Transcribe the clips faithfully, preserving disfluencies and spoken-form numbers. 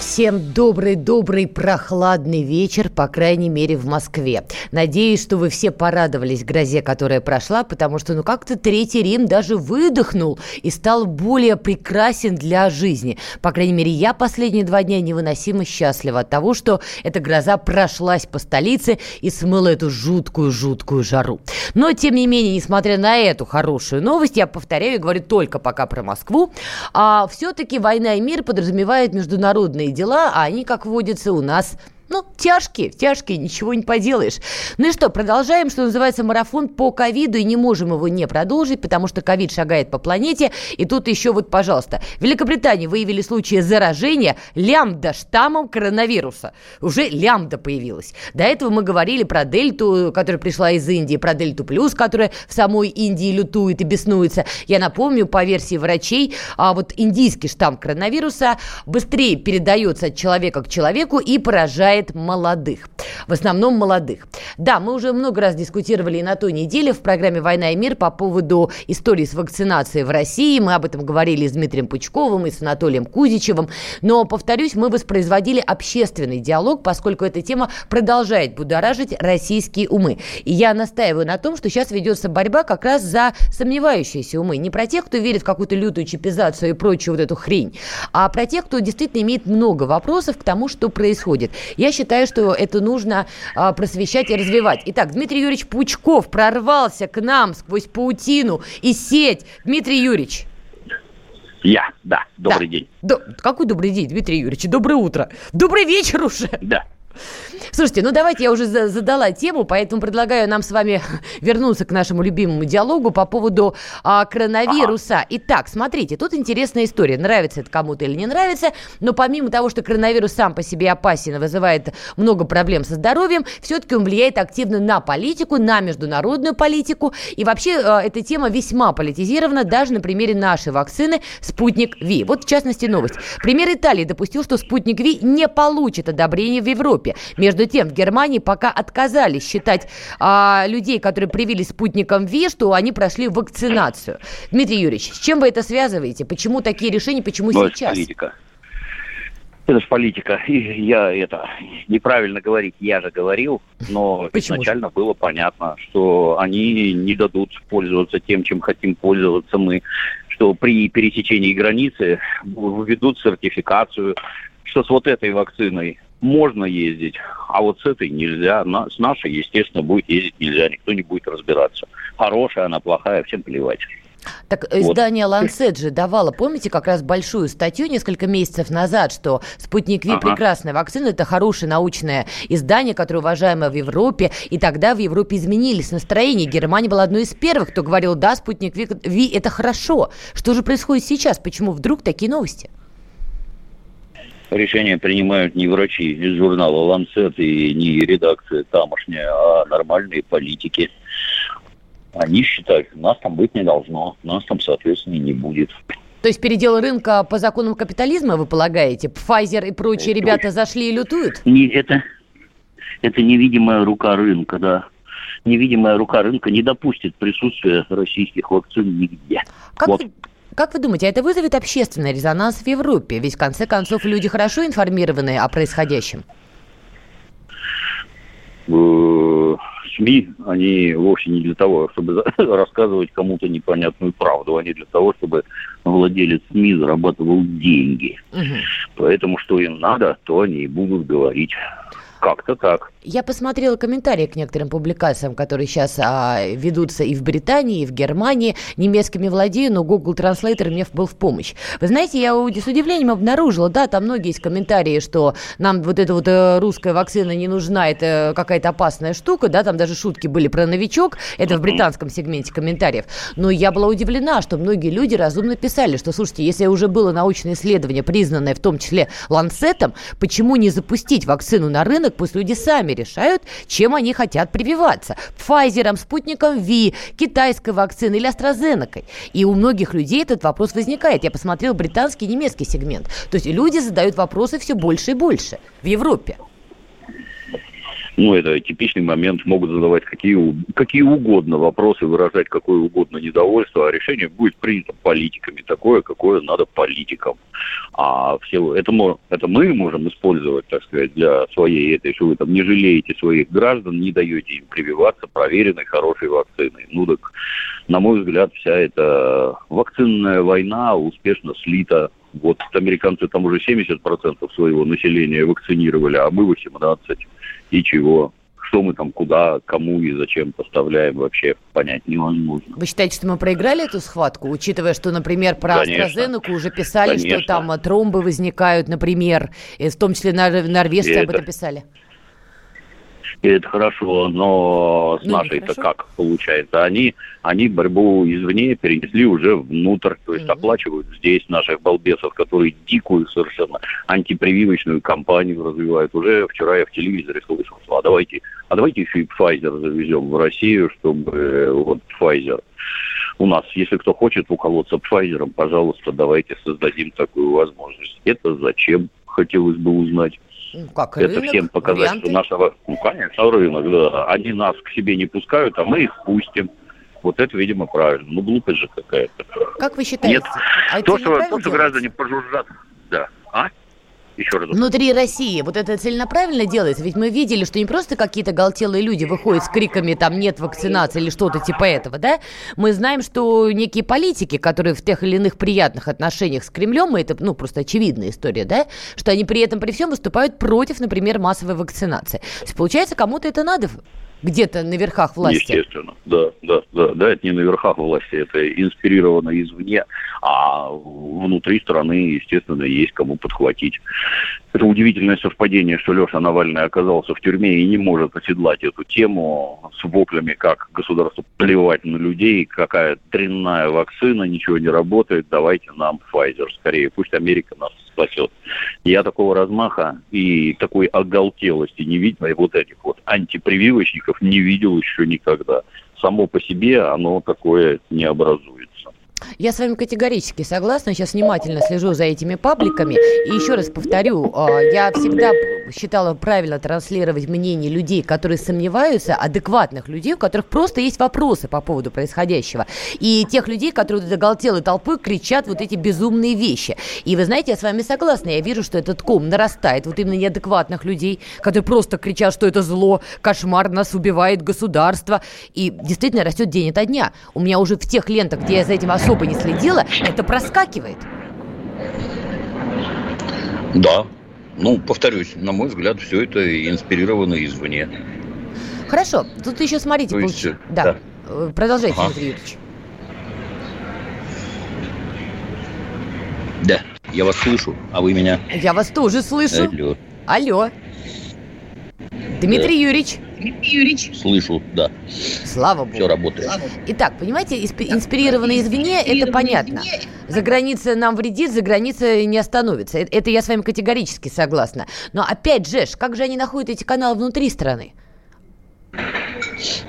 Всем добрый-добрый прохладный вечер, по крайней мере, в Москве. Надеюсь, что вы все порадовались грозе, которая прошла, потому что, ну, как-то Третий Рим даже выдохнул и стал более прекрасен для жизни. По крайней мере, я последние два дня невыносимо счастлива от того, что эта гроза прошлась по столице и смыла эту жуткую-жуткую жару. Но, тем не менее, несмотря на эту хорошую новость, я повторяю и говорю только пока про Москву, а все-таки война и мир подразумевает международные дела, а они, как водится, у нас... Ну, тяжкие, тяжкие, ничего не поделаешь. Ну и что, продолжаем, что называется, марафон по ковиду, и не можем его не продолжить, потому что ковид шагает по планете, и тут еще вот, пожалуйста, в Великобритании выявили случаи заражения лямбда-штаммом коронавируса. Уже лямбда появилась. До этого мы говорили про дельту, которая пришла из Индии, про дельту плюс, которая в самой Индии лютует и беснуется. Я напомню, по версии врачей, а вот индийский штамм коронавируса быстрее передается от человека к человеку и поражает молодых. В основном молодых. Да, мы уже много раз дискутировали и на той неделе в программе «Война и мир» по поводу истории с вакцинацией в России. Мы об этом говорили и с Дмитрием Пучковым, и с Анатолием Кузичевым. Но, повторюсь, мы воспроизводили общественный диалог, поскольку эта тема продолжает будоражить российские умы. И я настаиваю на том, что сейчас ведется борьба как раз за сомневающиеся умы. Не про тех, кто верит в какую-то лютую чипизацию и прочую вот эту хрень, а про тех, кто действительно имеет много вопросов к тому, что происходит. Я Я считаю, что это нужно а, просвещать и развивать. Итак, Дмитрий Юрьевич Пучков прорвался к нам сквозь паутину и сеть. Дмитрий Юрьевич. Я, да. Добрый да. день. До... Какой добрый день, Дмитрий Юрьевич? Доброе утро. Добрый вечер уже. Да. Слушайте, ну давайте я уже задала тему, поэтому предлагаю нам с вами вернуться к нашему любимому диалогу по поводу а, коронавируса. Ага. Итак, смотрите, тут интересная история, нравится это кому-то или не нравится, но помимо того, что коронавирус сам по себе опасен и вызывает много проблем со здоровьем, все-таки он влияет активно на политику, на международную политику, и вообще а, эта тема весьма политизирована даже на примере нашей вакцины «Спутник V». Вот, в частности, новость. Премьер Италии допустил, что «Спутник V» не получит одобрения в Европе. Между тем, в Германии пока отказались считать а, людей, которые привились спутником V, что они прошли вакцинацию. Дмитрий Юрьевич, с чем вы это связываете? Почему такие решения? Почему Но сейчас? Это же политика. Это же политика. И я это неправильно говорить, я же говорил, но Почему? изначально было понятно, что они не дадут пользоваться тем, чем хотим пользоваться мы, что при пересечении границы введут сертификацию, что с вот этой вакциной можно ездить, а вот с этой нельзя. С нашей, естественно, будет ездить нельзя, никто не будет разбираться. Хорошая она, плохая, всем плевать. Так вот. Издание «Ланцет» же давало, помните, как раз большую статью несколько месяцев назад, что «Спутник Ви» ага. прекрасная вакцина, это хорошее научное издание, которое уважаемое в Европе, и тогда в Европе изменились настроения. Германия была одной из первых, кто говорил, да, «Спутник Ви» это хорошо. Что же происходит сейчас? Почему вдруг такие новости? Решения принимают не врачи из журнала «Ланцет» и не редакция тамошняя, а нормальные политики. Они считают, нас там быть не должно, нас там, соответственно, и не будет. То есть передел рынка по законам капитализма, вы полагаете? Pfizer и прочие это ребята очень... зашли и лютуют? Не, это, это невидимая рука рынка, да. Невидимая рука рынка не допустит присутствия российских вакцин нигде. Как вот. Как вы думаете, а это вызовет общественный резонанс в Европе? Ведь, в конце концов, люди хорошо информированы о происходящем. СМИ, они вовсе не для того, чтобы рассказывать кому-то непонятную правду, они для того, чтобы владелец СМИ зарабатывал деньги. Угу. Поэтому, что им надо, то они и будут говорить. Как-то так. Я посмотрела комментарии к некоторым публикациям, которые сейчас а, ведутся и в Британии, и в Германии. Немецкими владею, но Google Translator мне был в помощь. Вы знаете, я с удивлением обнаружила, да, там многие есть комментарии, что нам вот эта вот э, русская вакцина не нужна, это какая-то опасная штука, да, там даже шутки были про новичок, это в британском сегменте комментариев. Но я была удивлена, что многие люди разумно писали, что, слушайте, если уже было научное исследование, признанное в том числе Ланцетом, почему не запустить вакцину на рынок, пусть люди сами решают, чем они хотят прививаться. Pfizer, Спутником V, китайской вакциной или AstraZeneca. И у многих людей этот вопрос возникает. Я посмотрела британский и немецкий сегмент. То есть люди задают вопросы все больше и больше в Европе. Ну, это типичный момент. Могут задавать какие, какие угодно вопросы, выражать какое угодно недовольство, а решение будет принято политиками такое, какое надо политикам. А все, это, это мы можем использовать, так сказать, для своей, это, если вы там не жалеете своих граждан, не даете им прививаться проверенной, хорошей вакциной. Ну, так, на мой взгляд, вся эта вакцинная война успешно слита. Вот американцы там уже семьдесят процентов своего населения вакцинировали, а мы восемнадцать процентов. И чего? Что мы там, куда, кому и зачем поставляем, вообще понять невозможно. Вы считаете, что мы проиграли эту схватку, учитывая, что, например, про AstraZeneca уже писали, конечно, что там тромбы возникают, например, и в том числе норвежцы это... об этом писали? И это хорошо, но с ну, нашей-то как получается? Они, они борьбу извне перенесли уже внутрь, то есть mm-hmm. оплачивают здесь наших балбесов, которые дикую совершенно антипрививочную кампанию развивают. Уже вчера я в телевизоре слышал, а давайте, а давайте еще и Pfizer завезем в Россию, чтобы вот Pfizer. У нас, если кто хочет уколоться Pfizer, пожалуйста, давайте создадим такую возможность. Это зачем, хотелось бы узнать. Ну, как, это рынок, всем показать, варианты? Что нашего... Ну, конечно, рынок, да. Они нас к себе не пускают, а мы их пустим. Вот это, видимо, правильно. Ну, глупость же какая-то. Как вы считаете? Нет. А то, что, то, что граждане пожужжат... Да. А? Еще раз. Внутри России. Вот это целенаправленно делается? Ведь мы видели, что не просто какие-то оголтелые люди выходят с криками там «нет вакцинации» или что-то типа этого, да? Мы знаем, что некие политики, которые в тех или иных приятных отношениях с Кремлем, и это, ну, просто очевидная история, да? Что они при этом при всем выступают против, например, массовой вакцинации. То есть, получается, кому-то это надо... Где-то на верхах власти. Естественно, да, да, да, да, это не на верхах власти, это инспирировано извне, а внутри страны, естественно, есть кому подхватить. Это удивительное совпадение, что Леша Навальный оказался в тюрьме и не может оседлать эту тему с воплями, как государство плевать на людей, какая дрянная вакцина, ничего не работает, давайте нам Pfizer скорее, пусть Америка нас спасет. Я такого размаха и такой оголтелости не видел, и вот этих вот антипрививочников не видел еще никогда. Само по себе оно такое не образуется. Я с вами категорически согласна, сейчас внимательно слежу за этими пабликами. И еще раз повторю, я всегда считала правильно транслировать мнение людей, которые сомневаются, адекватных людей, у которых просто есть вопросы по поводу происходящего. И тех людей, которые до оголтелой толпы кричат вот эти безумные вещи. И вы знаете, я с вами согласна, я вижу, что этот ком нарастает вот именно неадекватных людей, которые просто кричат, что это зло, кошмар, нас убивает государство. И действительно растет день ото дня. У меня уже в тех лентах, где я за этим особо не следила, это проскакивает. Да. Ну, повторюсь, на мой взгляд, все это инспирировано извне. Хорошо. Тут еще, смотрите, получается. Да. да. Продолжайте, ага. Дмитрий Юрьевич. Да, я вас слышу, а вы меня... Я вас тоже слышу. Алло. Алло. Дмитрий да. Юрьевич. Дмитрий Юрьевич. Слышу, да. Слава Богу. Все работает. Итак, понимаете, инспирировано извне, это понятно. За границей нам вредит, за границей не остановится. Это я с вами категорически согласна. Но опять же, как же они находят эти каналы внутри страны?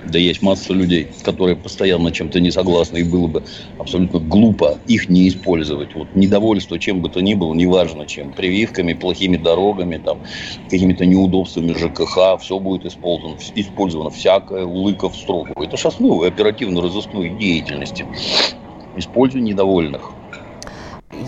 Да есть масса людей, которые постоянно чем-то не согласны, и было бы абсолютно глупо их не использовать. Вот недовольство чем бы то ни было, неважно чем, прививками, плохими дорогами, там, какими-то неудобствами ЖКХ, все будет использовано, использовано всякое, улыка в строгу. Это ж основы оперативно-розыскной деятельности. Используй недовольных.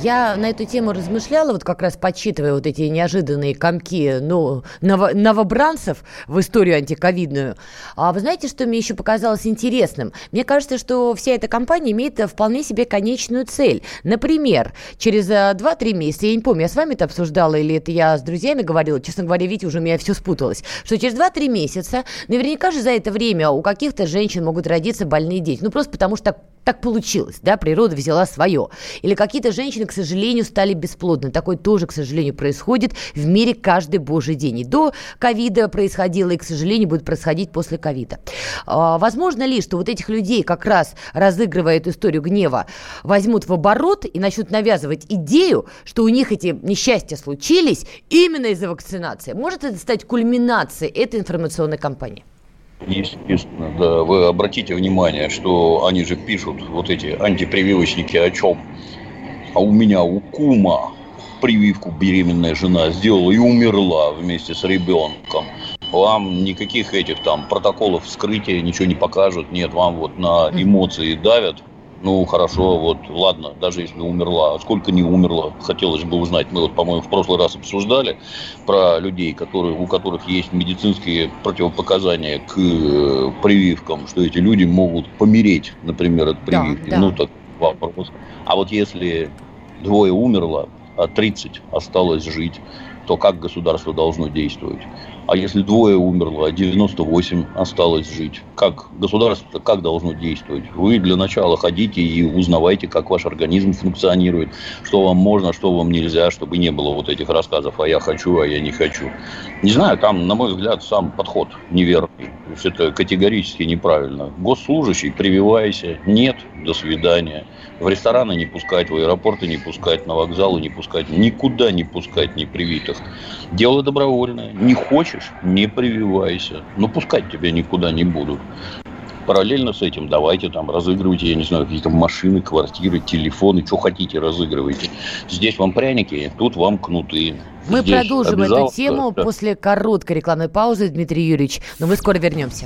Я на эту тему размышляла, вот как раз подсчитывая вот эти неожиданные комки ну, ново- новобранцев в историю антиковидную. А вы знаете, что мне еще показалось интересным? Мне кажется, что вся эта кампания имеет вполне себе конечную цель. Например, через два-три месяца, я не помню, я с вами это обсуждала или это я с друзьями говорила, честно говоря, видите, уже у меня все спуталось, что через два-три месяца, наверняка же за это время у каких-то женщин могут родиться больные дети. Ну, просто потому что так, так получилось, да, природа взяла свое. Или какие-то женщины, к сожалению, стали бесплодны. Такое тоже, к сожалению, происходит в мире каждый божий день. И до ковида происходило, и, к сожалению, будет происходить после ковида. А, возможно ли, что вот этих людей, как раз разыгрывая эту историю гнева, возьмут в оборот и начнут навязывать идею, что у них эти несчастья случились именно из-за вакцинации? Может это стать кульминацией этой информационной кампании? Естественно, да. Вы обратите внимание, что они же пишут, вот эти антипрививочники, о чем? А у меня, у кума, прививку беременная жена сделала и умерла вместе с ребенком. Вам никаких этих там протоколов вскрытия ничего не покажут. Нет, вам вот на эмоции давят. Ну, хорошо, вот, ладно, даже если умерла. А сколько не умерла, хотелось бы узнать. Мы вот, по-моему, в прошлый раз обсуждали про людей, которые, у которых есть медицинские противопоказания к э, прививкам, что эти люди могут помереть, например, от прививки. Да, да. Ну, так. Вопрос. А вот если двое умерло, а тридцать осталось жить, то как государство должно действовать? А если двое умерло, а девяносто восемь осталось жить, как государство как должно действовать? Вы для начала ходите и узнавайте, как ваш организм функционирует, что вам можно, что вам нельзя, чтобы не было вот этих рассказов «а я хочу, а я не хочу». Не знаю, там, на мой взгляд, сам подход неверный. То есть это категорически неправильно. Госслужащий, прививайся. Нет, до свидания. В рестораны не пускать, в аэропорты не пускать, на вокзалы не пускать, никуда не пускать непривитых. Дело добровольное. Не хочешь — не прививайся. Но пускать тебя никуда не будут. Параллельно с этим давайте там разыгрывайте, я не знаю, какие-то машины, квартиры, телефоны, что хотите, разыгрывайте. Здесь вам пряники, тут вам кнуты. Мы здесь продолжим эту тему, да, после короткой рекламной паузы, Дмитрий Юрьевич. Но мы скоро вернемся.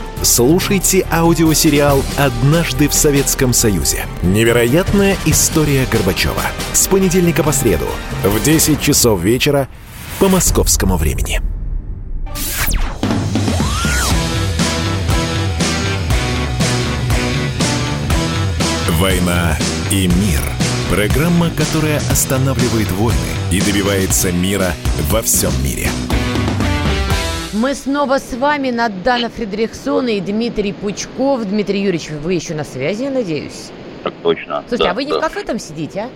Слушайте аудиосериал «Однажды в Советском Союзе». Невероятная история Горбачева. С понедельника по среду в десять часов вечера по московскому времени. «Война и мир». Программа, которая останавливает войны и добивается мира во всем мире. Мы снова с вами, Надана Фридрихсон и Дмитрий Пучков. Дмитрий Юрьевич, вы еще на связи, я надеюсь? Так точно. Слушайте, да, а вы не да. в кафе там сидите, а?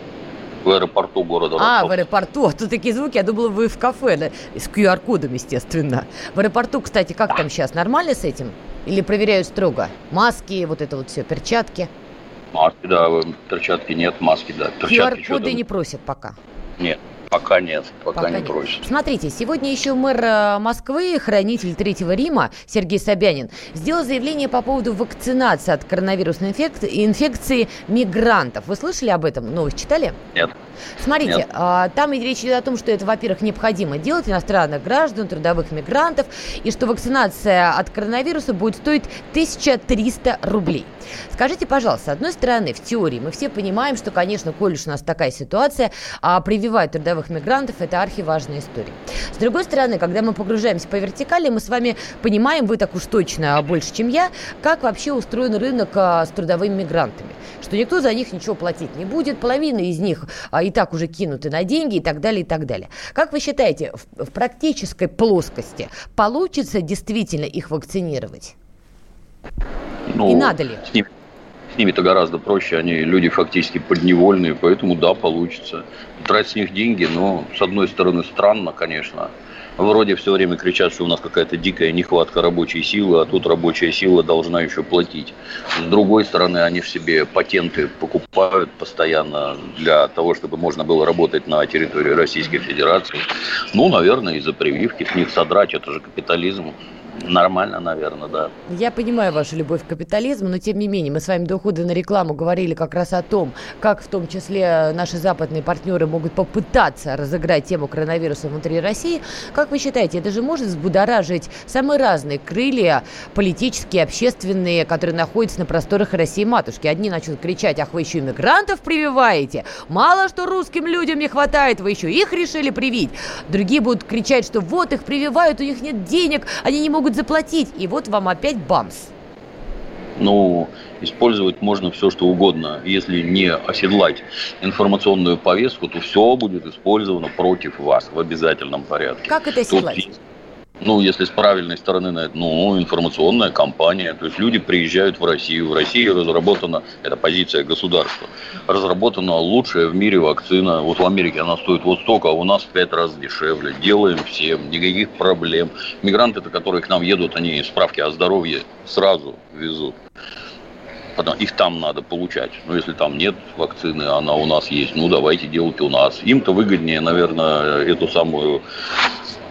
В аэропорту города Ростов. А, в аэропорту. Тут такие звуки, я думала, вы в кафе. Да? С ку ар-кодом, естественно. В аэропорту, кстати, как да. там сейчас? Нормально с этим? Или проверяют строго? Маски, вот это вот все, перчатки? Маски, да. Перчатки нет, маски, да. ку ар-коды не просят пока? Нет. Пока нет, пока, пока не нет. просит. Смотрите, сегодня еще мэр Москвы, хранитель Третьего Рима Сергей Собянин, сделал заявление по поводу вакцинации от коронавирусной инфекции, инфекции мигрантов. Вы слышали об этом? Новость читали? Нет. Смотрите, Нет. а, там речь идет о том, что это, во-первых, необходимо делать иностранных граждан, трудовых мигрантов, и что вакцинация от коронавируса будет стоить тысяча триста рублей. Скажите, пожалуйста, с одной стороны, в теории мы все понимаем, что, конечно, коль уж у нас такая ситуация, а прививать трудовых мигрантов – это архиважная история. С другой стороны, когда мы погружаемся по вертикали, мы с вами понимаем, вы так уж точно больше, чем я, как вообще устроен рынок а, с трудовыми мигрантами, что никто за них ничего платить не будет, половина из них а, и так уже кинуты на деньги и так далее, и так далее. Как вы считаете, в, в практической плоскости получится действительно их вакцинировать? Ну, и надо ли? С, ним, с ними-то гораздо проще, они люди фактически подневольные, поэтому да, получится. Тратить с них деньги, но с одной стороны странно, конечно, Вроде все время кричат, что у нас какая-то дикая нехватка рабочей силы, а тут рабочая сила должна еще платить. С другой стороны, они в себе патенты покупают постоянно для того, чтобы можно было работать на территории Российской Федерации. Ну, наверное, из-за прививки с них содрать, это же капитализм. Нормально, наверное, да. Я понимаю вашу любовь к капитализму, но тем не менее мы с вами до ухода на рекламу говорили как раз о том, как в том числе наши западные партнеры могут попытаться разыграть тему коронавируса внутри России. Как вы считаете, это же может взбудоражить самые разные крылья политические, общественные, которые находятся на просторах России-матушки? Одни начнут кричать: ах, вы еще иммигрантов прививаете, мало что русским людям не хватает, вы еще их решили привить. Другие будут кричать, что вот их прививают, у них нет денег, они не могут заплатить, и вот вам опять бамс. Ну, использовать можно все, что угодно. Если не оседлать информационную повестку, то все будет использовано против вас в обязательном порядке. Как это оседлать? Тут, ну, если с правильной стороны, ну, информационная кампания. То есть люди приезжают в Россию. В России разработана, это позиция государства, разработана лучшая в мире вакцина. Вот в Америке она стоит вот столько, а у нас в пять раз дешевле. Делаем всем, никаких проблем. Мигранты-то, которые к нам едут, они справки о здоровье сразу везут. Их там надо получать. Но если там нет вакцины, она у нас есть, ну, давайте делать у нас. Им-то выгоднее, наверное, эту самую...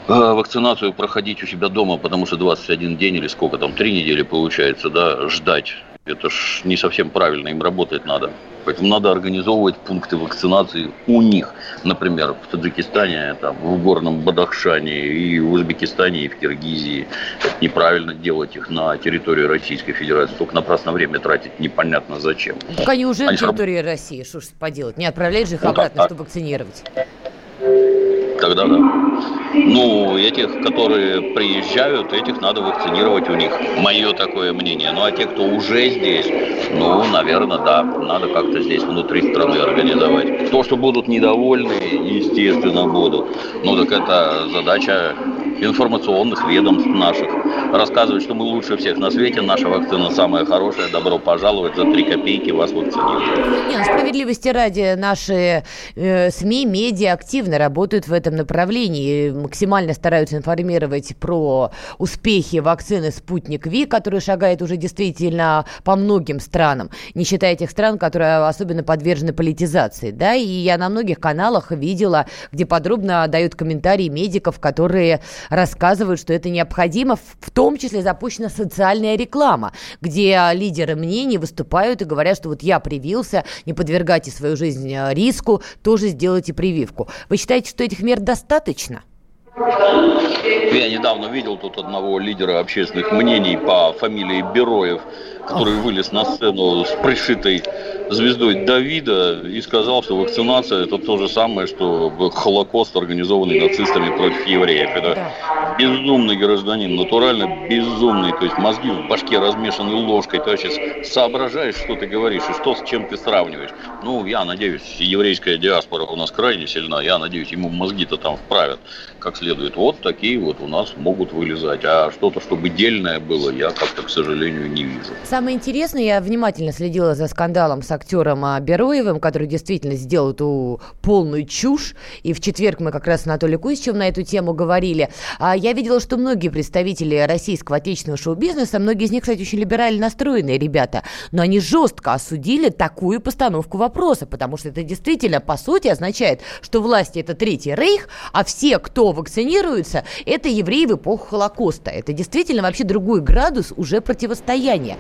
вакцинацию проходить у себя дома, потому что двадцать один день или сколько там, три недели получается, да, ждать. Это ж не совсем правильно, им работать надо. Поэтому надо организовывать пункты вакцинации у них. Например, в Таджикистане, там, в Горном Бадахшане, и в Узбекистане, и в Киргизии. Это неправильно делать их на территории Российской Федерации. Только напрасно время тратить непонятно зачем. Так они уже на территории России, что ж поделать? Не отправлять же их обратно, чтобы вакцинировать. Тогда да. Ну, этих, которые приезжают, этих надо вакцинировать у них. Мое такое мнение. Ну, а те, кто уже здесь, ну, наверное, да, надо как-то здесь внутри страны организовать. То, что будут недовольны, естественно, будут. Ну, так это задача информационных ведомств наших. Рассказывать, что мы лучше всех на свете, наша вакцина самая хорошая, добро пожаловать, за три копейки вас вакцинируют. Нет, справедливости ради, наши э, СМИ, медиа активно работают в этом направлении, максимально стараются информировать про успехи вакцины «Спутник V», которая шагает уже действительно по многим странам, не считая тех стран, которые особенно подвержены политизации, да, и я на многих каналах видела, где подробно дают комментарии медиков, которые рассказывают, что это необходимо, в том числе запущена социальная реклама, где лидеры мнений выступают и говорят, что вот я привился, не подвергайте свою жизнь риску, тоже сделайте прививку. Вы считаете, что этих мер достаточно? Я недавно видел тут одного лидера общественных мнений по фамилии Бероев, который вылез на сцену с пришитой звездой Давида и сказал, что вакцинация – это то же самое, что Холокост, организованный нацистами против евреев. Это безумный гражданин, натурально безумный. То есть мозги в башке размешаны ложкой. Ты вообще соображаешь, что ты говоришь и что с чем ты сравниваешь. Ну, я надеюсь, еврейская диаспора у нас крайне сильна. Я надеюсь, ему мозги-то там вправят как следует. Вот такие вот у нас могут вылезать. А что-то, чтобы дельное было, я как-то, к сожалению, не вижу. Самое интересное, я внимательно следила за скандалом с актером Бероевым, который действительно сделал эту полную чушь. И в четверг мы как раз с Анатолием Кузичевым на эту тему говорили. Я видела, что многие представители российского отечественного шоу-бизнеса, многие из них, кстати, очень либерально настроенные ребята, но они жестко осудили такую постановку вопроса, потому что это действительно, по сути, означает, что власти – это Третий Рейх, а все, кто вакцинируется, это евреи в эпоху Холокоста. Это действительно вообще другой градус уже противостояния.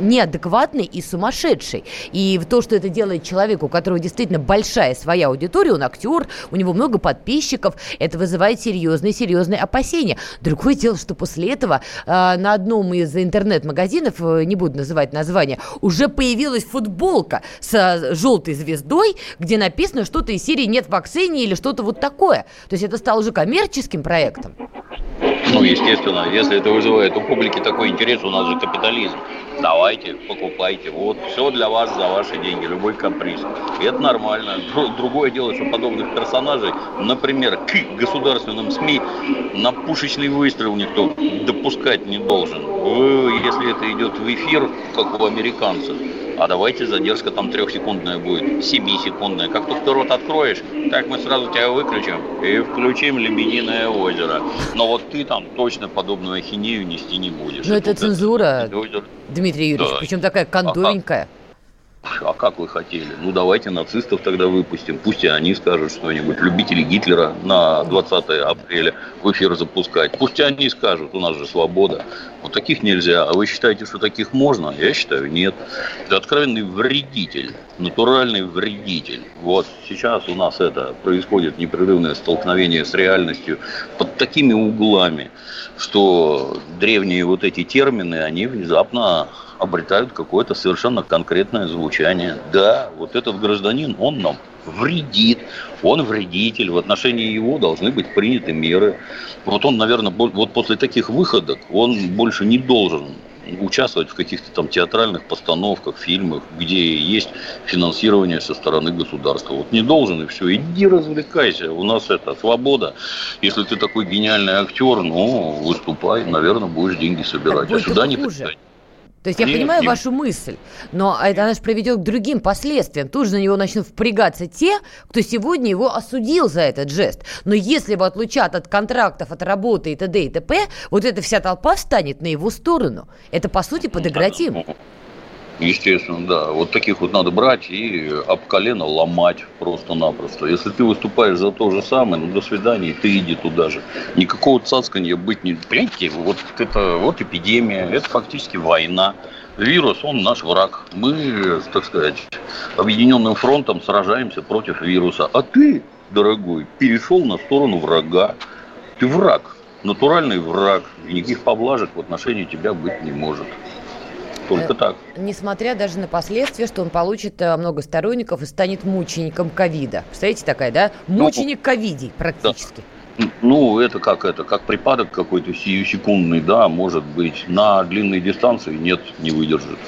Неадекватный и сумасшедший. И то, что это делает человек, у которого действительно большая своя аудитория, он актер, у него много подписчиков, это вызывает серьезные-серьезные опасения. Другое дело, что после этого э, на одном из интернет-магазинов, э, не буду называть название, уже появилась футболка с э, желтой звездой, где написано что-то из серии «Нет вакцине» или что-то вот такое. То есть это стало уже коммерческим проектом. Ну, естественно, если это вызывает у публики такой интерес, у нас же капитализм. Давайте, покупайте, вот, все для вас, за ваши деньги, любой каприз. И это нормально. Другое дело, что подобных персонажей, например, к государственным СМИ на пушечный выстрел никто допускать не должен. Если это идет в эфир, как у американцев, а давайте задержка там трехсекундная будет, семисекундная. Как только ты рот откроешь, так мы сразу тебя выключим и включим Лебединое озеро. Но вот ты там точно подобную ахинею нести не будешь. Но это цензура, это... Дмитрий Юрьевич, да. Причем такая кондовенькая. А как вы хотели? Ну, давайте нацистов тогда выпустим. Пусть и они скажут что-нибудь. Любители Гитлера на двадцатое апреля в эфир запускать. Пусть и они скажут, у нас же свобода. Вот таких нельзя. А вы считаете, что таких можно? Я считаю, нет. Это откровенный вредитель. Натуральный вредитель. Вот сейчас у нас это происходит непрерывное столкновение с реальностью под такими углами, что древние вот эти термины, они внезапно... обретают какое-то совершенно конкретное звучание. Да, вот этот гражданин, он нам вредит, он вредитель, в отношении его должны быть приняты меры. Вот он, наверное, вот после таких выходок, он больше не должен участвовать в каких-то там театральных постановках, фильмах, где есть финансирование со стороны государства. Вот не должен, и все. Иди развлекайся, у нас это свобода. Если ты такой гениальный актер, ну, выступай, наверное, будешь деньги собирать. А сюда не приходи. То есть я нет, понимаю нет. вашу мысль, но это она же приведет к другим последствиям. Тут же на него начнут впрягаться те, кто сегодня его осудил за этот жест. Но если его отлучат от контрактов, от работы и т.д. и т.п., вот эта вся толпа встанет на его сторону. Это, по сути, подыграть им. Естественно, да. Вот таких вот надо брать и об колено ломать просто-напросто. Если ты выступаешь за то же самое, ну, до свидания, и ты иди туда же. Никакого цацканья быть не... Понимаете, вот это вот эпидемия, это фактически война. Вирус, он наш враг. Мы, так сказать, объединенным фронтом сражаемся против вируса. А ты, дорогой, перешел на сторону врага. Ты враг, натуральный враг. И никаких поблажек в отношении тебя быть не может. Только так. Несмотря даже на последствия, что он получит много сторонников и станет мучеником ковида. Представляете, такая, да? Мученик ну, ковидий практически. Да. Ну, это как это, как припадок какой-то сиюсекундный, да, может быть. На длинной дистанции нет, не выдержит.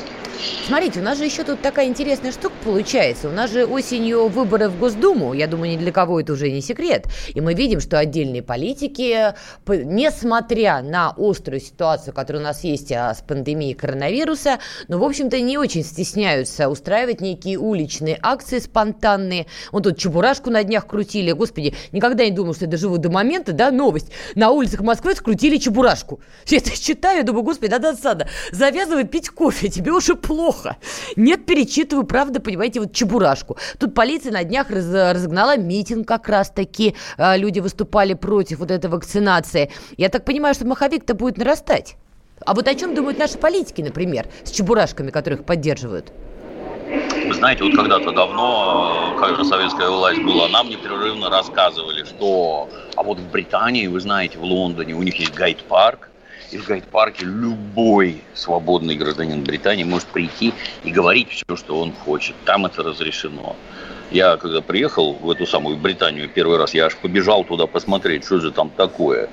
Смотрите, у нас же еще тут такая интересная штука получается. У нас же осенью выборы в Госдуму. Я думаю, ни для кого это уже не секрет. И мы видим, что отдельные политики, несмотря на острую ситуацию, которая у нас есть с пандемией коронавируса, ну, в общем-то, не очень стесняются устраивать некие уличные акции спонтанные. Вон тут чебурашку на днях крутили. Господи, никогда не думал, что я доживу до момента, да, новость. На улицах Москвы скрутили чебурашку. Я это читаю, я думаю, господи, да досада. Завязывай пить кофе, тебе уже плохо. Плохо. Нет, перечитываю, правда, понимаете, вот чебурашку. Тут полиция на днях раз, разгнала митинг как раз-таки. Э, люди выступали против вот этой вакцинации. Я так понимаю, что маховик-то будет нарастать. А вот о чем думают наши политики, например, с чебурашками, которых поддерживают? Вы знаете, вот когда-то давно, когда советская власть была, нам непрерывно рассказывали, что... А вот в Британии, вы знаете, в Лондоне у них есть гайд-парк. И в гайд-парке любой свободный гражданин Британии может прийти и говорить все, что он хочет. Там это разрешено. Я когда приехал в эту самую Британию первый раз, я аж побежал туда посмотреть, что же там такое.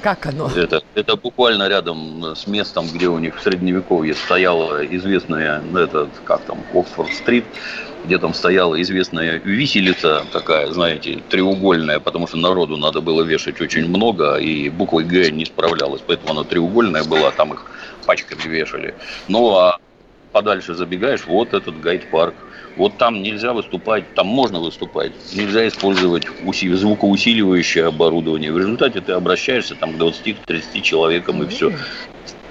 Как оно? Это, это буквально рядом с местом, где у них в Средневековье стояла известная, этот, как там, Оксфорд-стрит, где там стояла известная виселица такая, знаете, треугольная, потому что народу надо было вешать очень много, и буква «Г» не справлялась, поэтому она треугольная была, там их пачками вешали. Ну, а подальше забегаешь, вот этот гайд-парк. Вот там нельзя выступать, там можно выступать, нельзя использовать уси- звукоусиливающее оборудование. В результате ты обращаешься там, к двадцати-тридцати человекам и все.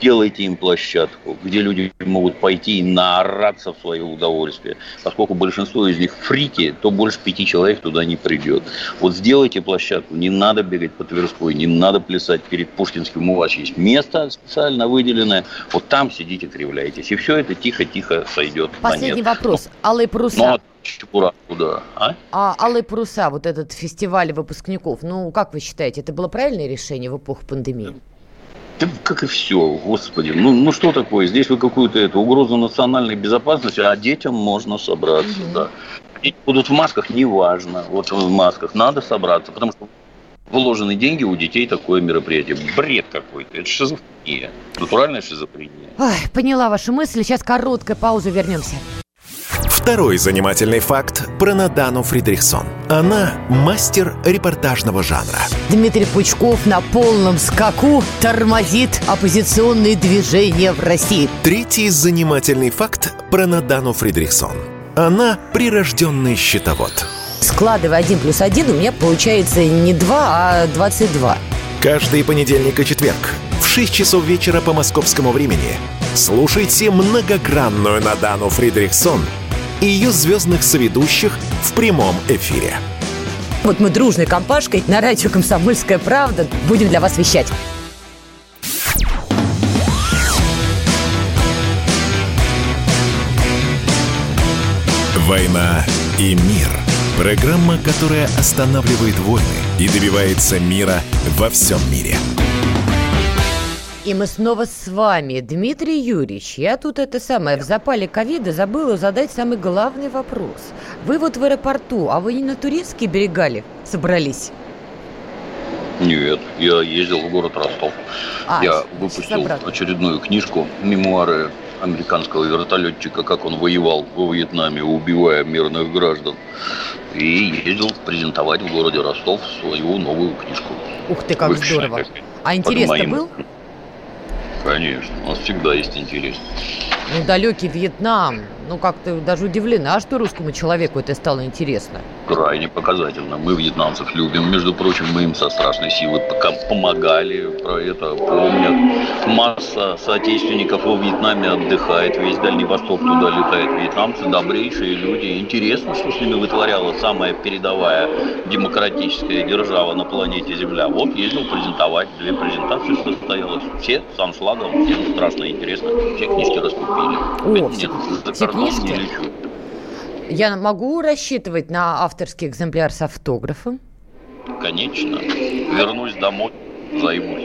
Делайте им площадку, где люди могут пойти и наораться в свое удовольствие. Поскольку большинство из них фрики, то больше пяти человек туда не придет. Вот сделайте площадку, не надо бегать по Тверской, не надо плясать перед Пушкинским. У вас есть место специально выделенное, вот там сидите, кривляйтесь. И все это тихо-тихо сойдет. Последний на нет. вопрос. Алые паруса. Ну, куда? А? а Алые паруса, вот этот фестиваль выпускников, ну, как вы считаете, это было правильное решение в эпоху пандемии? Да как и все, господи, ну, ну что такое, здесь вы какую-то эту угрозу национальной безопасности, а детям можно собраться, mm-hmm. да. Дети будут в масках, неважно, вот в масках, надо собраться, потому что вложены деньги, у детей такое мероприятие. Бред какой-то, это шизофрения, натуральная шизофрения. Ой, поняла вашу мысль, сейчас короткая пауза, вернемся. Второй занимательный факт про Надану Фридрихсон. Она мастер репортажного жанра. Дмитрий Пучков на полном скаку тормозит оппозиционные движения в России. Третий занимательный факт про Надану Фридрихсон. Она прирожденный счетовод. Складывая один плюс один, у меня получается не два, а двадцать два. Каждый понедельник и четверг в шесть часов вечера по московскому времени слушайте многогранную Надану Фридрихсон и ее звездных соведущих в прямом эфире. Вот мы дружной компашкой на радио «Комсомольская правда» будем для вас вещать. «Война и мир». Программа, которая останавливает войны и добивается мира во всем мире. И мы снова с вами, Дмитрий Юрьевич. Я тут это самое, в запале ковида забыла задать самый главный вопрос. Вы вот в аэропорту, а вы не на турецкие берега ли собрались? Нет, я ездил в город Ростов. А, я выпустил очередную книжку «Мемуары американского вертолетчика, как он воевал во Вьетнаме, убивая мирных граждан». И ездил презентовать в городе Ростов свою новую книжку. Ух ты, как выпущенную. Здорово. А интерес-то моим... был? Конечно, у нас всегда есть интерес. Ну, далекий Вьетнам. Ну, как-то даже удивлена, что русскому человеку это стало интересно. Крайне показательно. Мы вьетнамцев любим. Между прочим, мы им со страшной силой пока помогали. Про это помнят. Масса соотечественников во Вьетнаме отдыхает. Весь Дальний Восток туда летает. Вьетнамцы добрейшие люди. Интересно, что с ними вытворяла самая передовая демократическая держава на планете Земля. Вот ездил презентовать. Две презентации состоялось. Все с аншлагом. Всем страшно интересно. Все книжки раскупили. О, все, все книжки? Я могу рассчитывать на авторский экземпляр с автографом? Конечно. Вернусь домой, займусь.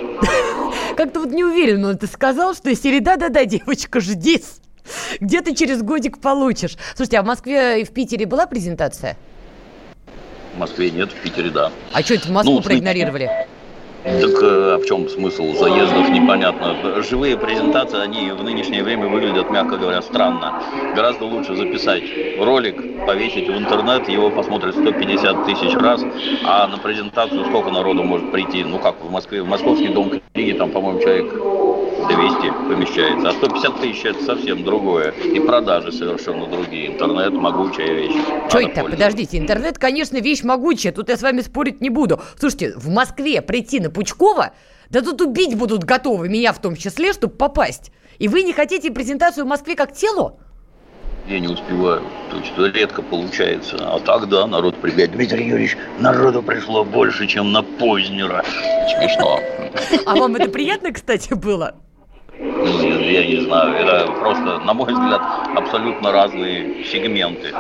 Как-то вот не уверен, но ты сказал, что если да-да-да, девочка, жди. Где-то через годик получишь. Слушайте, а в Москве и в Питере была презентация? В Москве нет, в Питере да. А что это в Москву ну, проигнорировали? Так а в чем смысл заездов, непонятно. Живые презентации, они в нынешнее время выглядят, мягко говоря, странно. Гораздо лучше записать ролик, повесить в интернет, его посмотрят сто пятьдесят тысяч раз, а на презентацию сколько народу может прийти? Ну как, в Москве, в Московский дом книги, там, по-моему, человек двести помещается, а сто пятьдесят тысяч это совсем другое. И продажи совершенно другие. Интернет – могучая вещь. Что это? Подождите, интернет, конечно, вещь могучая, тут я с вами спорить не буду. Слушайте, в Москве прийти на Пучкова, да тут убить будут готовы, меня в том числе, чтобы попасть. И вы не хотите презентацию в Москве как тело? Я не успеваю, то что редко получается. А так, да, народ прибегает. Дмитрий Юрьевич, народу пришло больше, чем на Познера. Смешно. А вам это приятно, кстати, было? Я не знаю, это просто, на мой взгляд, абсолютно разные сегменты.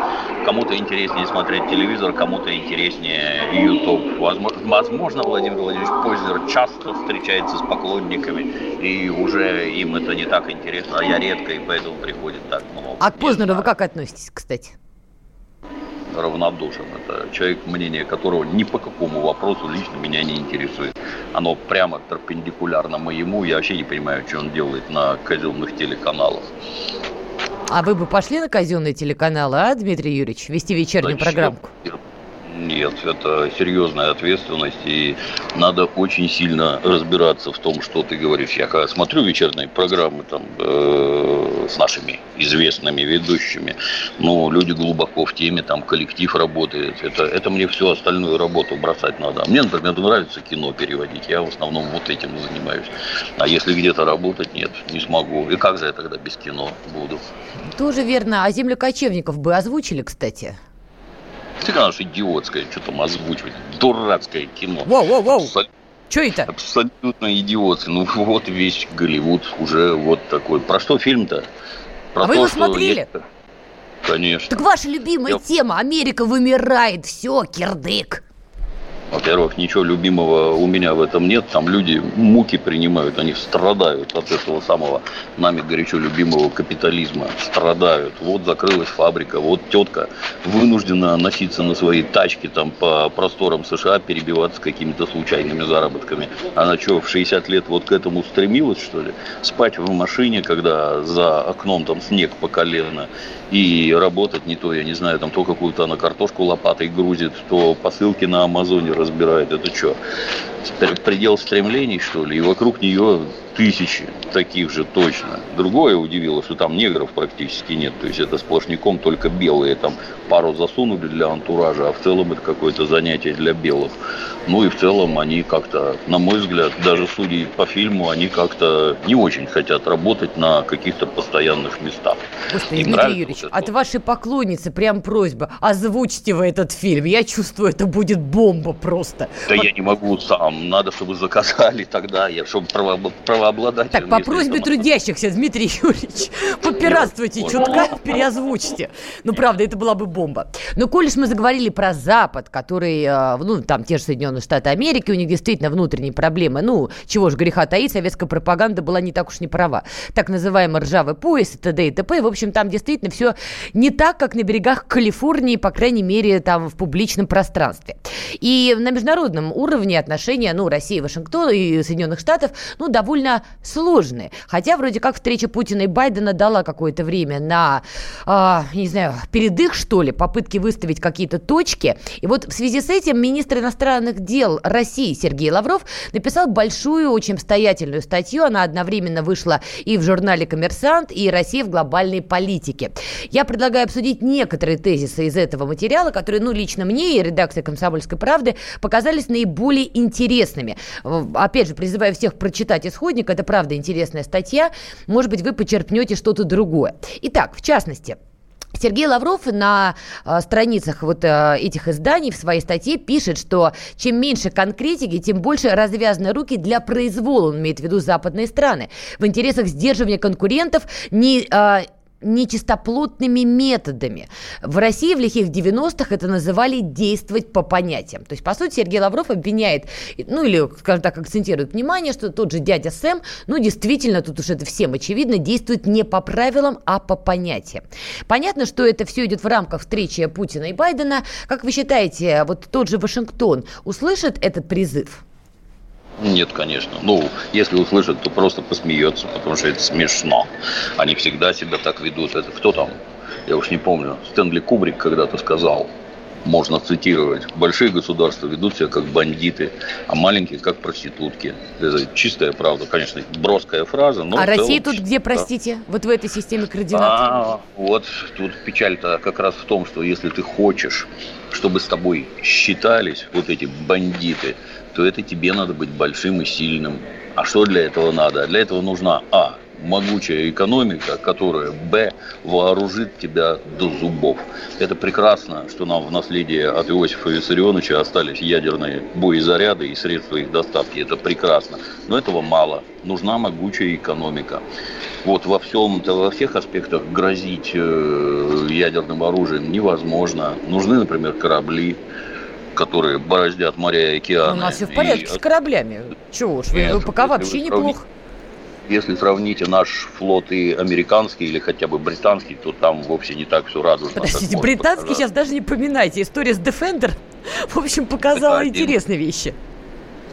Кому-то интереснее смотреть телевизор, кому-то интереснее YouTube. Возможно, Владимир Владимирович Познер часто встречается с поклонниками, и уже им это не так интересно, а я редко, и поэтому приходит так много. А к Познеру вы как относитесь, кстати? Равнодушен. Это человек, мнение которого ни по какому вопросу лично меня не интересует. Оно прямо перпендикулярно моему. Я вообще не понимаю, что он делает на казенных телеканалах. А вы бы пошли на казенные телеканалы, а, Дмитрий Юрьевич, вести вечернюю Зачем? Программку? Нет, это серьезная ответственность, и надо очень сильно разбираться в том, что ты говоришь. Я когда смотрю вечерние программы там, э, с нашими известными ведущими, но люди глубоко в теме, там коллектив работает. Это, это мне всю остальную работу бросать надо. Мне, например, нравится кино переводить, я в основном вот этим занимаюсь. А если где-то работать, нет, не смогу. И как же я тогда без кино буду? Тоже верно. А землекочевников бы озвучили, кстати? Всегда наше идиотское, что там озвучивать, дурацкое кино. Воу, воу, воу. Абсолют... Что это? Абсолютно идиотское. Ну вот весь Голливуд уже вот такой. Про что фильм-то? Про а то, вы его смотрели? Есть... Конечно. Так ваша любимая Я... тема, Америка вымирает, все, кирдык. Во-первых, ничего любимого у меня в этом нет. Там люди муки принимают, они страдают от этого самого нами горячо любимого капитализма. Страдают. Вот закрылась фабрика, вот тетка вынуждена носиться на своей тачке там, по просторам США, перебиваться какими-то случайными заработками. Она что, в шестьдесят лет вот к этому стремилась, что ли? Спать в машине, когда за окном там снег по колено, и работать не то, я не знаю, там то какую-то она картошку лопатой грузит, то посылки на Амазоне разбирает. Это что, предел стремлений, что ли? И вокруг нее тысячи таких же точно. Другое удивило, что там негров практически нет. То есть это сплошняком только белые. Там пару засунули для антуража, а в целом это какое-то занятие для белых. Ну и в целом они как-то, на мой взгляд, даже судя по фильму, они как-то не очень хотят работать на каких-то постоянных местах. Господи, Им Дмитрий Юрьевич, вот от вашей поклонницы прям просьба, озвучьте вы этот фильм. Я чувствую, это будет бомба просто. Да вот. Я не могу сам. Надо, чтобы заказали тогда, я чтобы проводил. Так, по просьбе сама... трудящихся, Дмитрий Юрьевич, попиратствуйте чутка, переозвучьте. Ну, правда, это была бы бомба. Но, коль уж мы заговорили про Запад, который, ну, там, те же Соединенные Штаты Америки, у них действительно внутренние проблемы. Ну, чего ж греха таить, советская пропаганда была не так уж не права. Так называемый ржавый пояс и т.д. и т.п. В общем, там действительно все не так, как на берегах Калифорнии, по крайней мере, там, в публичном пространстве. И на международном уровне отношения, ну, России, Вашингтона и Соединенных Штатов, ну, довольно сложные. Хотя вроде как встреча Путина и Байдена дала какое-то время на, э, не знаю, передых, что ли, попытки выставить какие-то точки. И вот в связи с этим министр иностранных дел России Сергей Лавров написал большую, очень обстоятельную статью. Она одновременно вышла и в журнале «Коммерсант», и «Россия в глобальной политике». Я предлагаю обсудить некоторые тезисы из этого материала, которые, ну, лично мне и редакции «Комсомольской правды» показались наиболее интересными. Опять же, призываю всех прочитать исходник. Это, правда, интересная статья. Может быть, вы почерпнете что-то другое. Итак, в частности, Сергей Лавров на э, страницах вот э, этих изданий в своей статье пишет, что чем меньше конкретики, тем больше развязаны руки для произвола, он имеет в виду западные страны, в интересах сдерживания конкурентов, не... Э, нечистоплотными методами. В России в лихих девяностых это называли «действовать по понятиям». То есть, по сути, Сергей Лавров обвиняет, ну или, скажем так, акцентирует внимание, что тот же дядя Сэм, ну действительно, тут уж это всем очевидно, действует не по правилам, а по понятиям. Понятно, что это все идет в рамках встречи Путина и Байдена. Как вы считаете, вот тот же Вашингтон услышит этот призыв? Нет, конечно. Ну, если услышат, то просто посмеется, потому что это смешно. Они всегда себя так ведут. Это кто там? Я уж не помню. Стэнли Кубрик когда-то сказал, можно цитировать, большие государства ведут себя как бандиты, а маленькие как проститутки. Это чистая правда, конечно, броская фраза. Но а Россия тут где, простите? Вот в этой системе координат? А, вот тут печаль-то как раз в том, что если ты хочешь, чтобы с тобой считались вот эти бандиты, то это тебе надо быть большим и сильным. А что для этого надо? Для этого нужна а. могучая экономика, которая б. вооружит тебя до зубов. Это прекрасно, что нам в наследие от Иосифа Виссарионовича остались ядерные боезаряды и средства их доставки. Это прекрасно. Но этого мало. Нужна могучая экономика. Вот во всем, во всех аспектах грозить ядерным оружием невозможно. Нужны, например, корабли, которые бороздят моря и океаны. У нас все в порядке и... с кораблями. Чего уж, вы пока вообще неплохо. Если сравните наш флот и американский или хотя бы британский, то там вовсе не так все радужно. Подождите, британский показать. Сейчас даже не поминайте. История с Defender, в общем, показала это интересные один. вещи.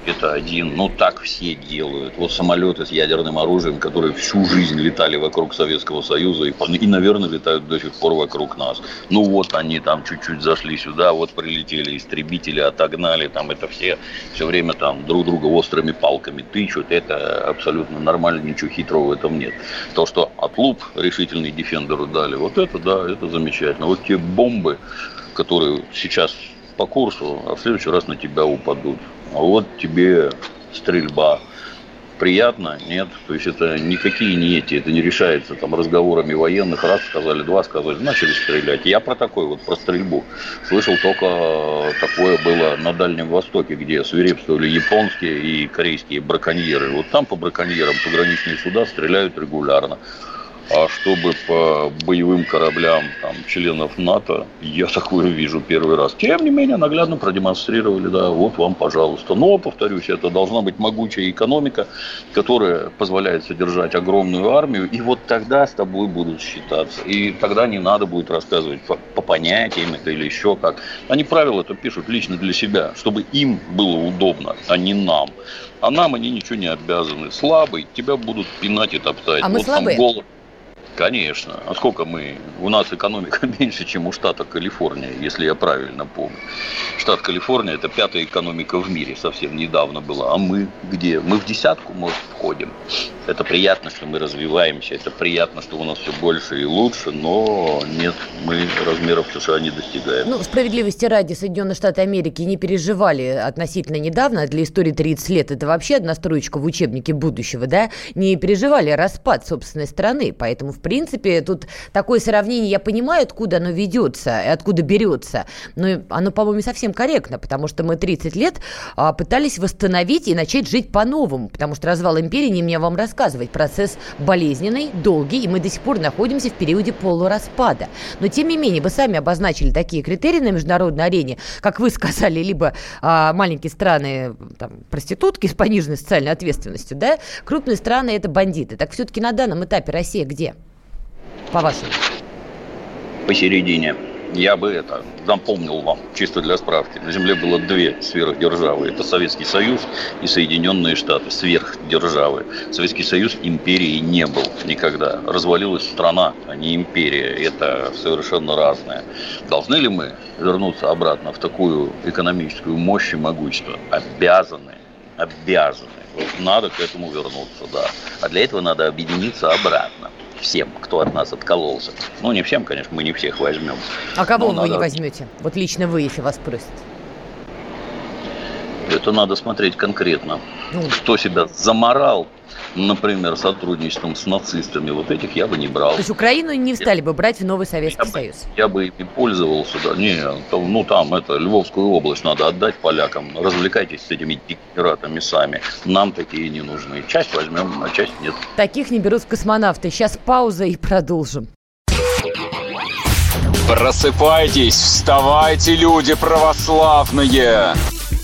Это один. Ну, так все делают. Вот самолеты с ядерным оружием, которые всю жизнь летали вокруг Советского Союза и, и наверное, летают до сих пор вокруг нас. Ну, вот они там чуть-чуть зашли сюда, вот прилетели истребители, отогнали. Там это все все время там друг друга острыми палками тычут. Это абсолютно нормально, ничего хитрого в этом нет. То, что отлуп решительный Дефендеру дали, вот это, да, это замечательно. Вот те бомбы, которые сейчас по курсу, а в следующий раз на тебя упадут. А вот тебе стрельба. Приятно? Нет. То есть это никакие не эти, это не решается там разговорами военных. Раз сказали, два сказали, начали стрелять. Я про такой вот, про стрельбу. Слышал только такое было на Дальнем Востоке, где свирепствовали японские и корейские браконьеры. Вот там по браконьерам пограничные суда стреляют регулярно. А чтобы по боевым кораблям там, членов НАТО, я такое вижу первый раз. Тем не менее, наглядно продемонстрировали, да, вот вам, пожалуйста. Но, повторюсь, это должна быть могучая экономика, которая позволяет содержать огромную армию. И вот тогда с тобой будут считаться. И тогда не надо будет рассказывать по понятиям это или еще как. Они правила-то пишут лично для себя, чтобы им было удобно, а не нам. А нам они ничего не обязаны. Слабый, тебя будут пинать и топтать. А мы вот слабые? Там голод. Конечно. А сколько мы... У нас экономика меньше, чем у штата Калифорния, если я правильно помню. Штат Калифорния – это пятая экономика в мире, совсем недавно была. А мы где? Мы в десятку, может, входим. Это приятно, что мы развиваемся, это приятно, что у нас все больше и лучше, но нет, мы размеров США не достигаем. Ну, справедливости ради, Соединенные Штаты Америки не переживали относительно недавно, для истории тридцать лет, это вообще одна строечка в учебнике будущего, да, не переживали распад собственной страны, поэтому в В принципе, тут такое сравнение, я понимаю, откуда оно ведется и откуда берется, но оно, по-моему, не совсем корректно, потому что мы тридцать лет а, пытались восстановить и начать жить по-новому, потому что развал империи, не мне вам рассказывать, процесс болезненный, долгий, и мы до сих пор находимся в периоде полураспада. Но, тем не менее, вы сами обозначили такие критерии на международной арене, как вы сказали, либо а, маленькие страны, там, проститутки с пониженной социальной ответственностью, да, крупные страны – это бандиты. Так все-таки на данном этапе Россия где? По-вашему? Посередине. Я бы это напомнил вам, чисто для справки. На Земле было две сверхдержавы. Это Советский Союз и Соединенные Штаты. Сверхдержавы. Советский Союз империей не был никогда. Развалилась страна, а не империя. Это совершенно разное. Должны ли мы вернуться обратно в такую экономическую мощь и могущество? Обязаны. Обязаны. Вот надо к этому вернуться, да. А для этого надо объединиться обратно. Всем, кто от нас откололся. Ну, не всем, конечно, мы не всех возьмем. А кого вы надо... не возьмете? Вот лично вы, если вас просят. Это надо смотреть конкретно. Ну... Кто себя заморал, например, сотрудничеством с нацистами, вот этих я бы не брал. То есть Украину не стали бы брать в новый Советский я Союз? Бы, я бы и пользовался, да. Не, ну там это Львовскую область надо отдать полякам. Развлекайтесь с этими дегенератами сами. Нам такие не нужны. Часть возьмем, а часть нет. Таких не берут в космонавты. Сейчас пауза и продолжим. Просыпайтесь, вставайте, люди православные!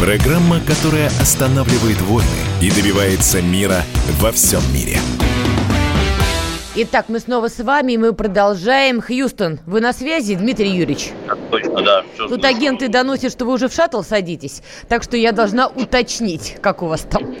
Программа, которая останавливает войны и добивается мира во всем мире. Итак, мы снова с вами, и мы продолжаем. Хьюстон, вы на связи, Дмитрий Юрьевич? Так точно, да. Все Тут слышно. Агенты доносят, что вы уже в шаттл садитесь, так что я должна уточнить, как у вас там.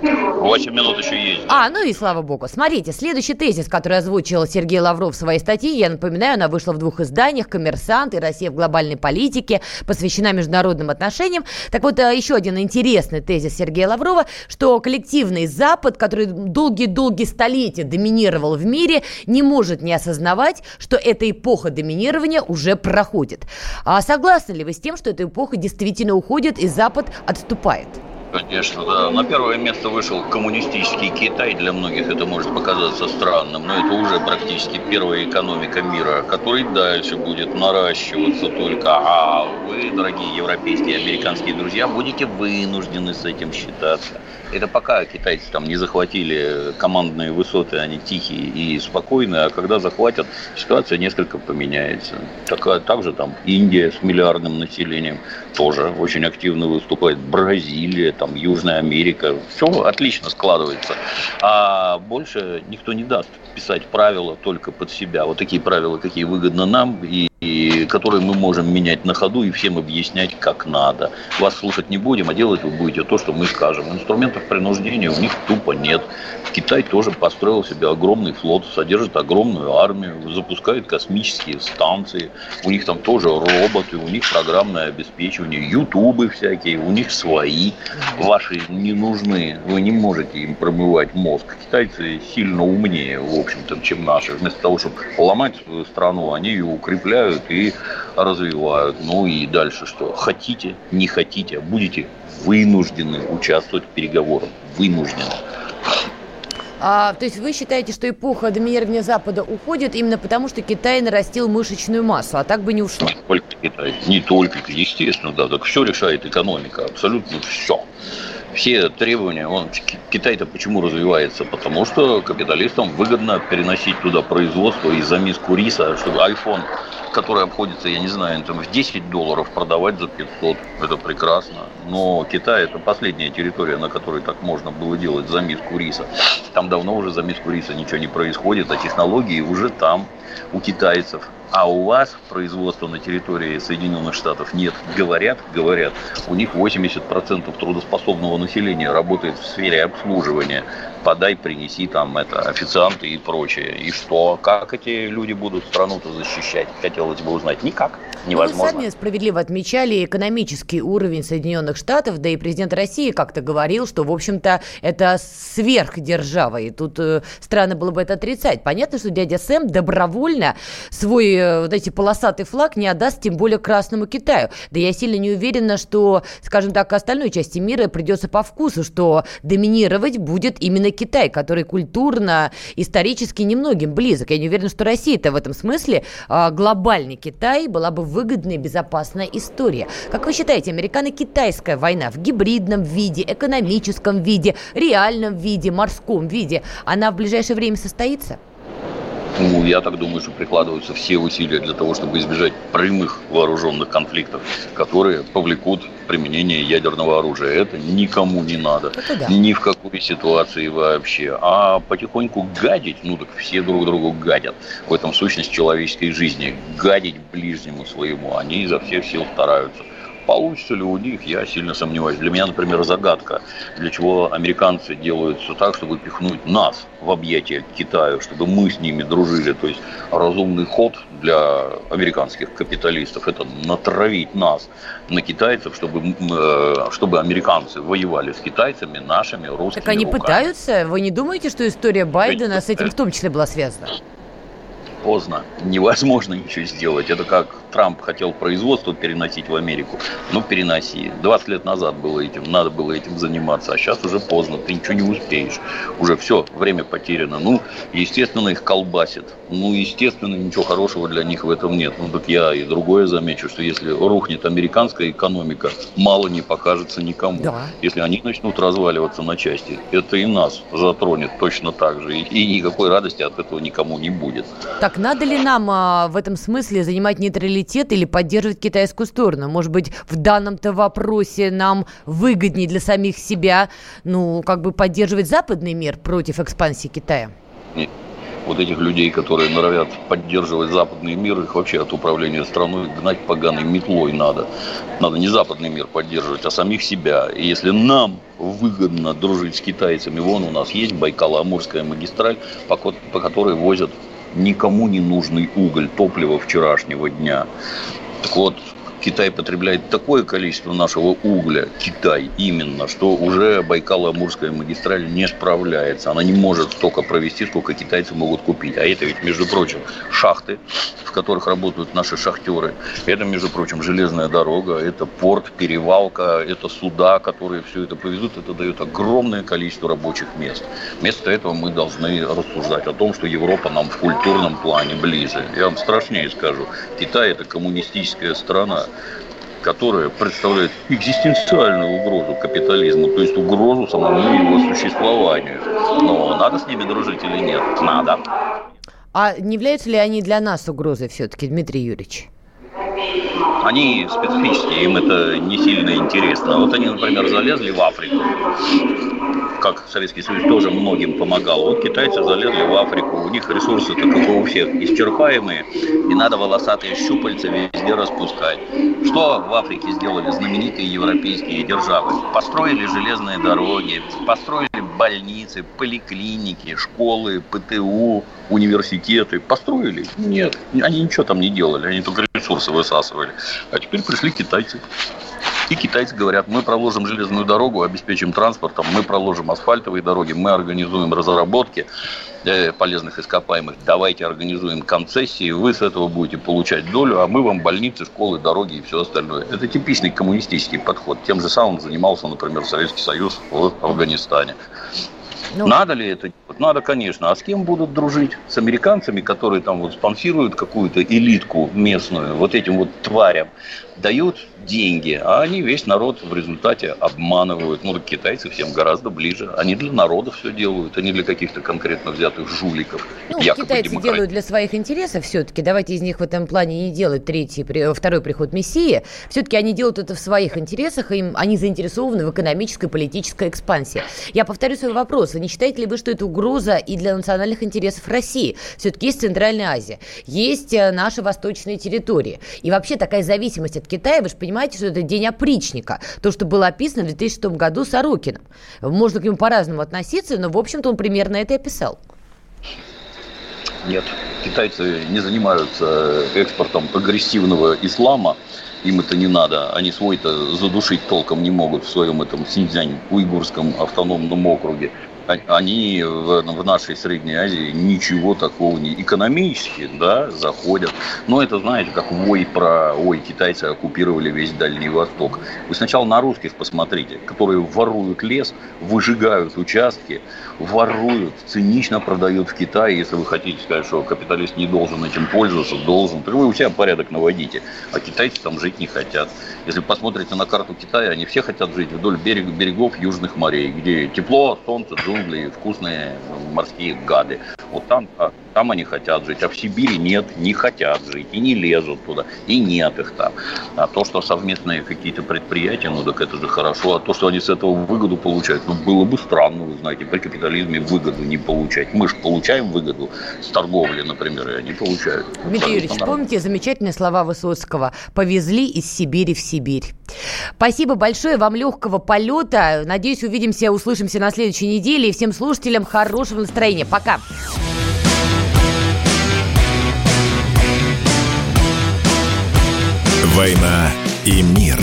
восемь минут еще есть. Да? А, ну и слава богу. Смотрите, следующий тезис, который озвучил Сергей Лавров в своей статье, я напоминаю, она вышла в двух изданиях, «Коммерсант» и «Россия в глобальной политике», посвящена международным отношениям. Так вот, еще один интересный тезис Сергея Лаврова, что коллективный Запад, который долгие-долгие столетия доминировал в мире, не может не осознавать, что эта эпоха доминирования уже проходит. А согласны ли вы с тем, что эта эпоха действительно уходит и Запад отступает? Конечно, да. На первое место вышел коммунистический Китай. Для многих это может показаться странным, но это уже практически первая экономика мира, который дальше будет наращиваться только. А вы, дорогие европейские и американские друзья, будете вынуждены с этим считаться. Это пока китайцы там не захватили командные высоты, они тихие и спокойные, а когда захватят, ситуация несколько поменяется. Так, также там Индия с миллиардным населением тоже очень активно выступает, Бразилия, там Южная Америка, все отлично складывается. А больше никто не даст писать правила только под себя. Вот такие правила, какие выгодны нам и... И которые мы можем менять на ходу и всем объяснять, как надо. Вас слушать не будем, а делать вы будете то, что мы скажем. Инструментов принуждения у них тупо нет. Китай тоже построил себе огромный флот, содержит огромную армию, запускает космические станции. У них там тоже роботы, у них программное обеспечение, ютубы всякие, у них свои. Ваши не нужны, вы не можете им промывать мозг. Китайцы сильно умнее, в общем-то, чем наши. Вместо того, чтобы ломать свою страну, они ее укрепляют и развивают. Ну и дальше что? Хотите, не хотите, будете вынуждены участвовать в переговорах. Вынуждены. А, то есть вы считаете, что эпоха доминирования Запада уходит именно потому, что Китай нарастил мышечную массу, а так бы не ушло? Не только Китай, не только, естественно, да, так все решает экономика, абсолютно все. Все требования, он, Китай-то почему развивается? Потому что капиталистам выгодно переносить туда производство и за миску риса, чтобы iPhone, который обходится, я не знаю, там в десять долларов продавать за пятьсот, это прекрасно. Но Китай это последняя территория, на которой так можно было делать за миску риса. Там давно уже за миску риса ничего не происходит, а технологии уже там у китайцев. А у вас производства на территории Соединенных Штатов нет. Говорят, говорят, у них восемьдесят процентов трудоспособного населения работает в сфере обслуживания. Подай, принеси, там, это, официанты и прочее. И что? Как эти люди будут страну-то защищать? Хотелось бы узнать. Никак. Невозможно. Ну, вы сами справедливо отмечали экономический уровень Соединенных Штатов, да и президент России как-то говорил, что, в общем-то, это сверхдержава, и тут э, странно было бы это отрицать. Понятно, что дядя Сэм добровольно свой э, вот эти полосатый флаг не отдаст, тем более Красному Китаю. Да я сильно не уверена, что, скажем так, остальной части мира придется по вкусу, что доминировать будет именно Китай, который культурно, исторически немногим близок. Я не уверена, что Россия-то в этом смысле а, глобальный Китай была бы выгодная и безопасная история. Как вы считаете, американо-китайская война в гибридном виде, экономическом виде, реальном виде, морском виде, она в ближайшее время состоится? Ну, я так думаю, что прикладываются все усилия для того, чтобы избежать прямых вооруженных конфликтов, которые повлекут применение ядерного оружия. Это никому не надо. Да. Ни в какой ситуации вообще. А потихоньку гадить, ну так все друг другу гадят. В этом сущность человеческой жизни. Гадить ближнему своему. Они изо всех сил стараются. Получится ли у них, я сильно сомневаюсь. Для меня, например, загадка, для чего американцы делают все так, чтобы пихнуть нас в объятия Китаю, чтобы мы с ними дружили. То есть разумный ход для американских капиталистов – это натравить нас на китайцев, чтобы, чтобы американцы воевали с китайцами, нашими, русскими руками. Так они руками. Пытаются? Вы не думаете, что история Байдена Ведь... с этим в том числе была связана? Поздно. Невозможно ничего сделать. Это как Трамп хотел производство переносить в Америку. Ну, переноси. двадцать лет назад было этим, надо было этим заниматься. А сейчас уже поздно. Ты ничего не успеешь. Уже все, время потеряно. Ну, естественно, их колбасит. Ну, естественно, ничего хорошего для них в этом нет. Ну, так я и другое замечу, что если рухнет американская экономика, мало не покажется никому. Да. Если они начнут разваливаться на части, это и нас затронет точно так же. И, и никакой радости от этого никому не будет. Так надо ли нам а, в этом смысле занимать нейтралитет или поддерживать китайскую сторону? Может быть, в данном-то вопросе нам выгоднее для самих себя, ну, как бы поддерживать западный мир против экспансии Китая? Нет. Вот этих людей, которые норовят поддерживать западный мир, их вообще от управления страной гнать поганой метлой надо. Надо не западный мир поддерживать, а самих себя. И если нам выгодно дружить с китайцами, вон у нас есть Байкало-Амурская магистраль, по, по которой возят никому не нужный уголь, топливо вчерашнего дня. Так вот, Китай потребляет такое количество нашего угля, Китай именно, что уже Байкало-Амурская магистраль не справляется. Она не может столько провести, сколько китайцы могут купить. А это ведь, между прочим, шахты, в которых работают наши шахтеры. Это, между прочим, железная дорога, это порт, перевалка, это суда, которые все это повезут. Это дает огромное количество рабочих мест. Вместо этого мы должны рассуждать о том, что Европа нам в культурном плане ближе. Я вам страшнее скажу. Китай – это коммунистическая страна, которая представляет экзистенциальную угрозу капитализму, то есть угрозу самому его существованию. Но надо с ними дружить или нет? Надо. А не являются ли они для нас угрозой все-таки, Дмитрий Юрьевич? Они специфические, им это не сильно интересно. Вот они, например, залезли в Африку. как Советский Союз тоже многим помогал. Вот китайцы залезли в Африку, у них ресурсы, как у всех, исчерпаемые, и надо волосатые щупальца везде распускать. Что в Африке сделали знаменитые европейские державы? Построили железные дороги, построили больницы, поликлиники, школы, ПТУ, университеты. Построили? Нет, они ничего там не делали, они только ресурсы высасывали. А теперь пришли китайцы. И китайцы говорят, мы проложим железную дорогу, обеспечим транспортом, мы проложим асфальтовые дороги, мы организуем разработки полезных ископаемых, давайте организуем концессии, вы с этого будете получать долю, а мы вам больницы, школы, дороги и все остальное. Это типичный коммунистический подход. Тем же самым занимался, например, Советский Союз в Афганистане. Ну... Надо ли это? Надо, конечно. А с кем будут дружить? С американцами, которые там вот спонсируют какую-то элитку местную, вот этим вот тварям, дают деньги, а они весь народ в результате обманывают. Ну, китайцы всем гораздо ближе. Они для народа все делают, а не для каких-то конкретно взятых жуликов. Ну, китайцы демократ... делают для своих интересов все-таки. Давайте из них в этом плане не делать третий, второй приход Мессии. Все-таки они делают это в своих интересах, и они заинтересованы в экономической и политической экспансии. Я повторю свой вопрос. Не считаете ли вы, что это угроза и для национальных интересов России? Все-таки есть Центральная Азия, есть наши восточные территории. И вообще такая зависимость от Китая, вы же понимаете, что это день опричника. То, что было описано в две тысячи шестом году Сорокином. Можно к нему по-разному относиться, но, в общем-то, он примерно это и описал. Нет, китайцы не занимаются экспортом агрессивного ислама. Им это не надо. Они свой-то задушить толком не могут в своем этом Синьцзянь-Уйгурском автономном округе. Они в, в нашей Средней Азии ничего такого не экономически, да, заходят. Но это, знаете, как вой про «Ой, китайцы оккупировали весь Дальний Восток». Вы сначала на русских посмотрите, которые воруют лес, выжигают участки, воруют, цинично продают в Китае. Если вы хотите сказать, что капиталист не должен этим пользоваться, должен. Вы у себя порядок наводите, а китайцы там жить не хотят. Если посмотрите на карту Китая, они все хотят жить вдоль берег, берегов южных морей, где тепло, солнце, джун. Вкусные морские гады. Вот там, там они хотят жить, а в Сибири нет, не хотят жить, и не лезут туда, и нет их там. А то, что совместные какие-то предприятия, ну так это же хорошо, а то, что они с этого выгоду получают, ну было бы странно, вы знаете, при капитализме выгоду не получать. Мы же получаем выгоду с торговли, например, и они получают. Дмитрий Юрьевич, помните замечательные слова Высоцкого? «Повезли из Сибири в Сибирь». Спасибо большое, вам легкого полета. Надеюсь, увидимся, услышимся на следующей неделе. И всем слушателям хорошего настроения. Пока. «Война и мир».